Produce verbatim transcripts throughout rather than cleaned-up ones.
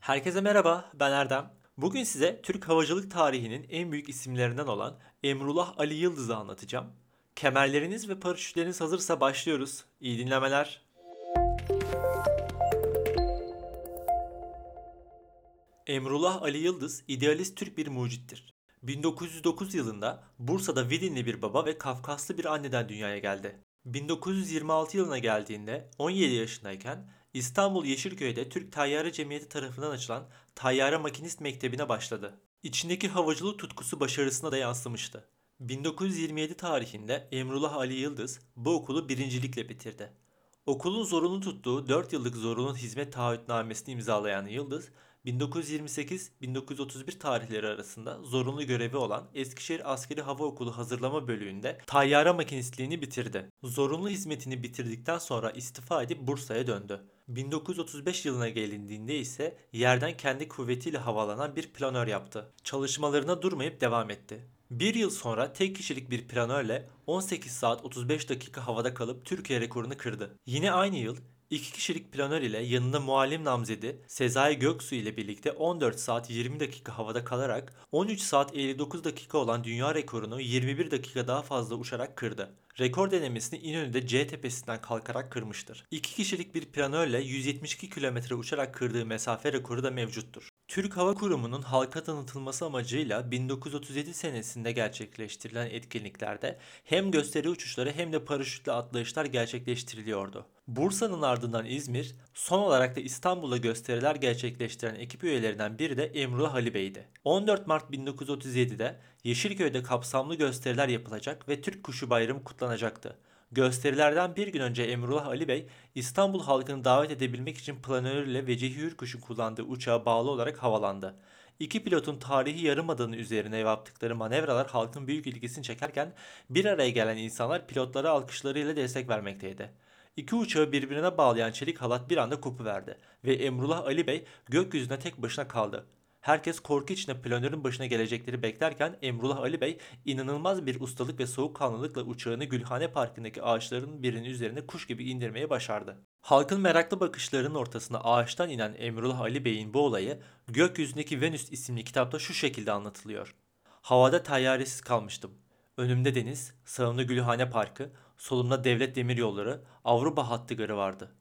Herkese merhaba, ben Erdem. Bugün size Türk havacılık tarihinin en büyük isimlerinden olan Emrullah Ali Yıldız'ı anlatacağım. Kemerleriniz ve paraşütleriniz hazırsa başlıyoruz. İyi dinlemeler. Emrullah Ali Yıldız idealist Türk bir mucittir. bin dokuz yüz dokuz yılında Bursa'da Vidinli bir baba ve Kafkaslı bir anneden dünyaya geldi. bin dokuz yüz yirmi altı yılına geldiğinde on yedi yaşındayken İstanbul Yeşilköy'de Türk Tayyare Cemiyeti tarafından açılan Tayyare Makinist Mektebi'ne başladı. İçindeki havacılık tutkusu başarısına da yansımıştı. bin dokuz yüz yirmi yedi tarihinde Emrullah Ali Yıldız bu okulu birincilikle bitirdi. Okulun zorunlu tuttuğu dört yıllık zorunlu hizmet taahhütnamesini imzalayan Yıldız, bin dokuz yüz yirmi sekiz - bin dokuz yüz otuz bir tarihleri arasında zorunlu görevi olan Eskişehir Askeri Hava Okulu hazırlama bölüğünde tayyare makinistliğini bitirdi. Zorunlu hizmetini bitirdikten sonra istifa edip Bursa'ya döndü. bin dokuz yüz otuz beş yılına gelindiğinde ise yerden kendi kuvvetiyle havalanan bir planör yaptı. Çalışmalarına durmayıp devam etti. Bir yıl sonra tek kişilik bir planörle on sekiz saat otuz beş dakika havada kalıp Türkiye rekorunu kırdı. Yine aynı yıl İki kişilik planör ile yanında muallim namzedi Sezai Göksu ile birlikte on dört saat yirmi dakika havada kalarak on üç saat elli dokuz dakika olan dünya rekorunu yirmi bir dakika daha fazla uçarak kırdı. Rekor denemesini İnönü'de C tepesinden kalkarak kırmıştır. İki kişilik bir planörle yüz yetmiş iki kilometre uçarak kırdığı mesafe rekoru da mevcuttur. Türk Hava Kurumu'nun halka tanıtılması amacıyla bin dokuz yüz otuz yedi senesinde gerçekleştirilen etkinliklerde hem gösteri uçuşları hem de paraşütle atlayışlar gerçekleştiriliyordu. Bursa'nın ardından İzmir, son olarak da İstanbul'da gösteriler gerçekleştiren ekip üyelerinden biri de Emrullah Ali Bey'di. on dört Mart bin dokuz yüz otuz yedi'de Yeşilköy'de kapsamlı gösteriler yapılacak ve Türk Kuşu Bayramı kutlanacaktı. Gösterilerden bir gün önce Emrullah Ali Bey, İstanbul halkını davet edebilmek için planörüyle Vecihi Hürkuş'un kullandığı uçağa bağlı olarak havalandı. İki pilotun tarihi yarımadanın üzerine yaptıkları manevralar halkın büyük ilgisini çekerken bir araya gelen insanlar pilotlara alkışlarıyla destek vermekteydi. İki uçağı birbirine bağlayan çelik halat bir anda kopuverdi ve Emrullah Ali Bey gökyüzüne tek başına kaldı. Herkes korku içinde planörün başına gelecekleri beklerken Emrullah Ali Bey inanılmaz bir ustalık ve soğukkanlılıkla uçağını Gülhane Parkı'ndaki ağaçların birinin üzerine kuş gibi indirmeyi başardı. Halkın meraklı bakışlarının ortasına ağaçtan inen Emrullah Ali Bey'in bu olayı Gökyüzündeki Venüs isimli kitapta şu şekilde anlatılıyor. Havada tayyaresiz kalmıştım. Önümde deniz, sağımda Gülhane Parkı, solumda devlet demiryolları, Avrupa hattı garı vardı.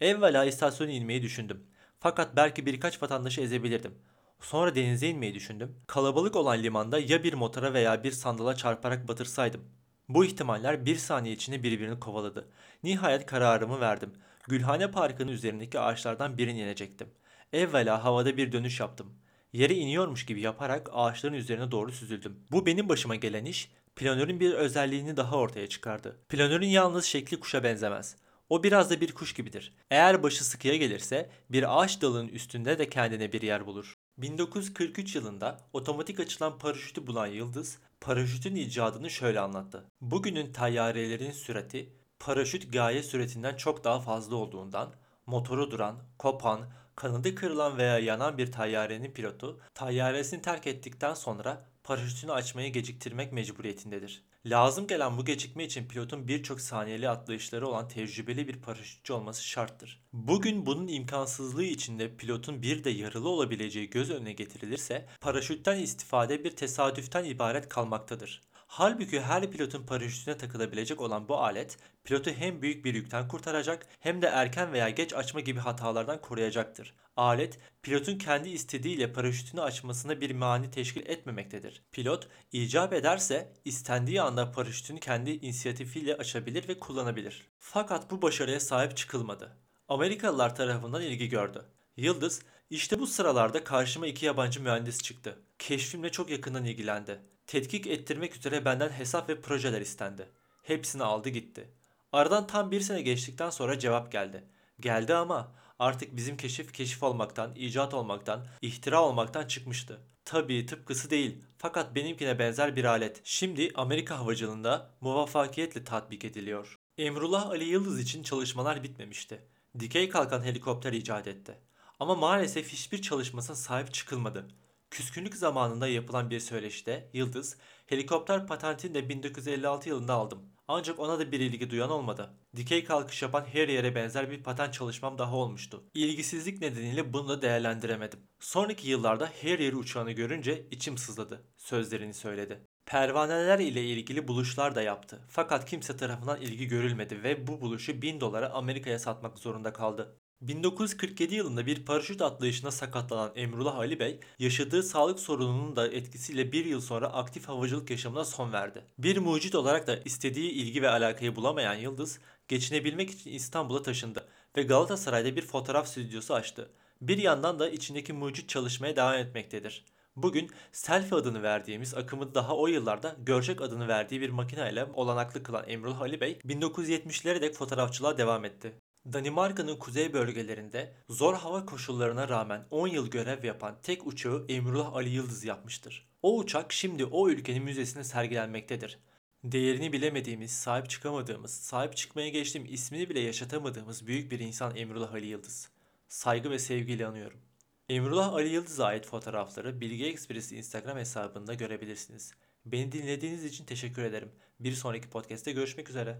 Evvela istasyona inmeyi düşündüm. Fakat belki birkaç vatandaşı ezebilirdim. Sonra denize inmeyi düşündüm. Kalabalık olan limanda ya bir motora veya bir sandala çarparak batırsaydım. Bu ihtimaller bir saniye içinde birbirini kovaladı. Nihayet kararımı verdim. Gülhane Parkı'nın üzerindeki ağaçlardan birini inecektim. Evvela havada bir dönüş yaptım. Yere iniyormuş gibi yaparak ağaçların üzerine doğru süzüldüm. Bu benim başıma gelen iş, planörün bir özelliğini daha ortaya çıkardı. Planörün yalnız şekli kuşa benzemez. O biraz da bir kuş gibidir. Eğer başı sıkıya gelirse bir ağaç dalının üstünde de kendine bir yer bulur. bin dokuz yüz kırk üç yılında otomatik açılan paraşütü bulan Yıldız, paraşütün icadını şöyle anlattı. Bugünün tayyarelerin sürati, paraşüt gaye süratinden çok daha fazla olduğundan, motoru duran, kopan, kanadı kırılan veya yanan bir tayyarenin pilotu, tayyaresini terk ettikten sonra paraşütünü açmayı geciktirmek mecburiyetindedir. Lazım gelen bu gecikme için pilotun birçok saniyeli atlayışları olan tecrübeli bir paraşütçü olması şarttır. Bugün bunun imkansızlığı içinde pilotun bir de yaralı olabileceği göz önüne getirilirse paraşütten istifade bir tesadüften ibaret kalmaktadır. Halbuki her pilotun paraşütüne takılabilecek olan bu alet pilotu hem büyük bir yükten kurtaracak hem de erken veya geç açma gibi hatalardan koruyacaktır. Alet, pilotun kendi istediğiyle paraşütünü açmasına bir mani teşkil etmemektedir. Pilot, icap ederse istendiği anda paraşütünü kendi inisiyatifiyle açabilir ve kullanabilir. Fakat bu başarıya sahip çıkılmadı. Amerikalılar tarafından ilgi gördü. Yıldız, işte bu sıralarda karşıma iki yabancı mühendis çıktı. Keşfimle çok yakından ilgilendi. Tetkik ettirmek üzere benden hesap ve projeler istendi. Hepsini aldı gitti. Aradan tam bir sene geçtikten sonra cevap geldi. Geldi ama artık bizim keşif keşif olmaktan, icat olmaktan, ihtira olmaktan çıkmıştı. Tabii tıpkısı değil fakat benimkine benzer bir alet. Şimdi Amerika havacılığında muvaffakiyetle tatbik ediliyor. Emrullah Ali Yıldız için çalışmalar bitmemişti. Dikey kalkan helikopter icat etti. Ama maalesef hiçbir çalışmasına sahip çıkılmadı. Küskünlük zamanında yapılan bir söyleşide Yıldız, helikopter patentini de bin dokuz yüz elli altı yılında aldım. Ancak ona da bir ilgi duyan olmadı. Dikey kalkış yapan her yere benzer bir paten çalışmam daha olmuştu. İlgisizlik nedeniyle bunu da değerlendiremedim. Sonraki yıllarda her yeri uçağını görünce içim sızladı sözlerini söyledi. Pervaneler ile ilgili buluşlar da yaptı. Fakat kimse tarafından ilgi görülmedi ve bu buluşu bin dolara Amerika'ya satmak zorunda kaldı. bin dokuz yüz kırk yedi yılında bir paraşüt atlayışına sakatlanan Emrullah Ali Bey, yaşadığı sağlık sorununun da etkisiyle bir yıl sonra aktif havacılık yaşamına son verdi. Bir mucit olarak da istediği ilgi ve alakayı bulamayan Yıldız, geçinebilmek için İstanbul'a taşındı ve Galatasaray'da bir fotoğraf stüdyosu açtı. Bir yandan da içindeki mucit çalışmaya devam etmektedir. Bugün selfie adını verdiğimiz akımı daha o yıllarda görcek adını verdiği bir makineyle olanaklı kılan Emrullah Ali Bey, bin dokuz yüz yetmişlere dek fotoğrafçılığa devam etti. Danimarka'nın kuzey bölgelerinde zor hava koşullarına rağmen on yıl görev yapan tek uçağı Emrullah Ali Yıldız yapmıştır. O uçak şimdi o ülkenin müzesinde sergilenmektedir. Değerini bilemediğimiz, sahip çıkamadığımız, sahip çıkmaya geçtiğim ismini bile yaşatamadığımız büyük bir insan Emrullah Ali Yıldız. Saygı ve sevgiyle anıyorum. Emrullah Ali Yıldız'a ait fotoğrafları Bilgi Ekspresi Instagram hesabında görebilirsiniz. Beni dinlediğiniz için teşekkür ederim. Bir sonraki podcast'te görüşmek üzere.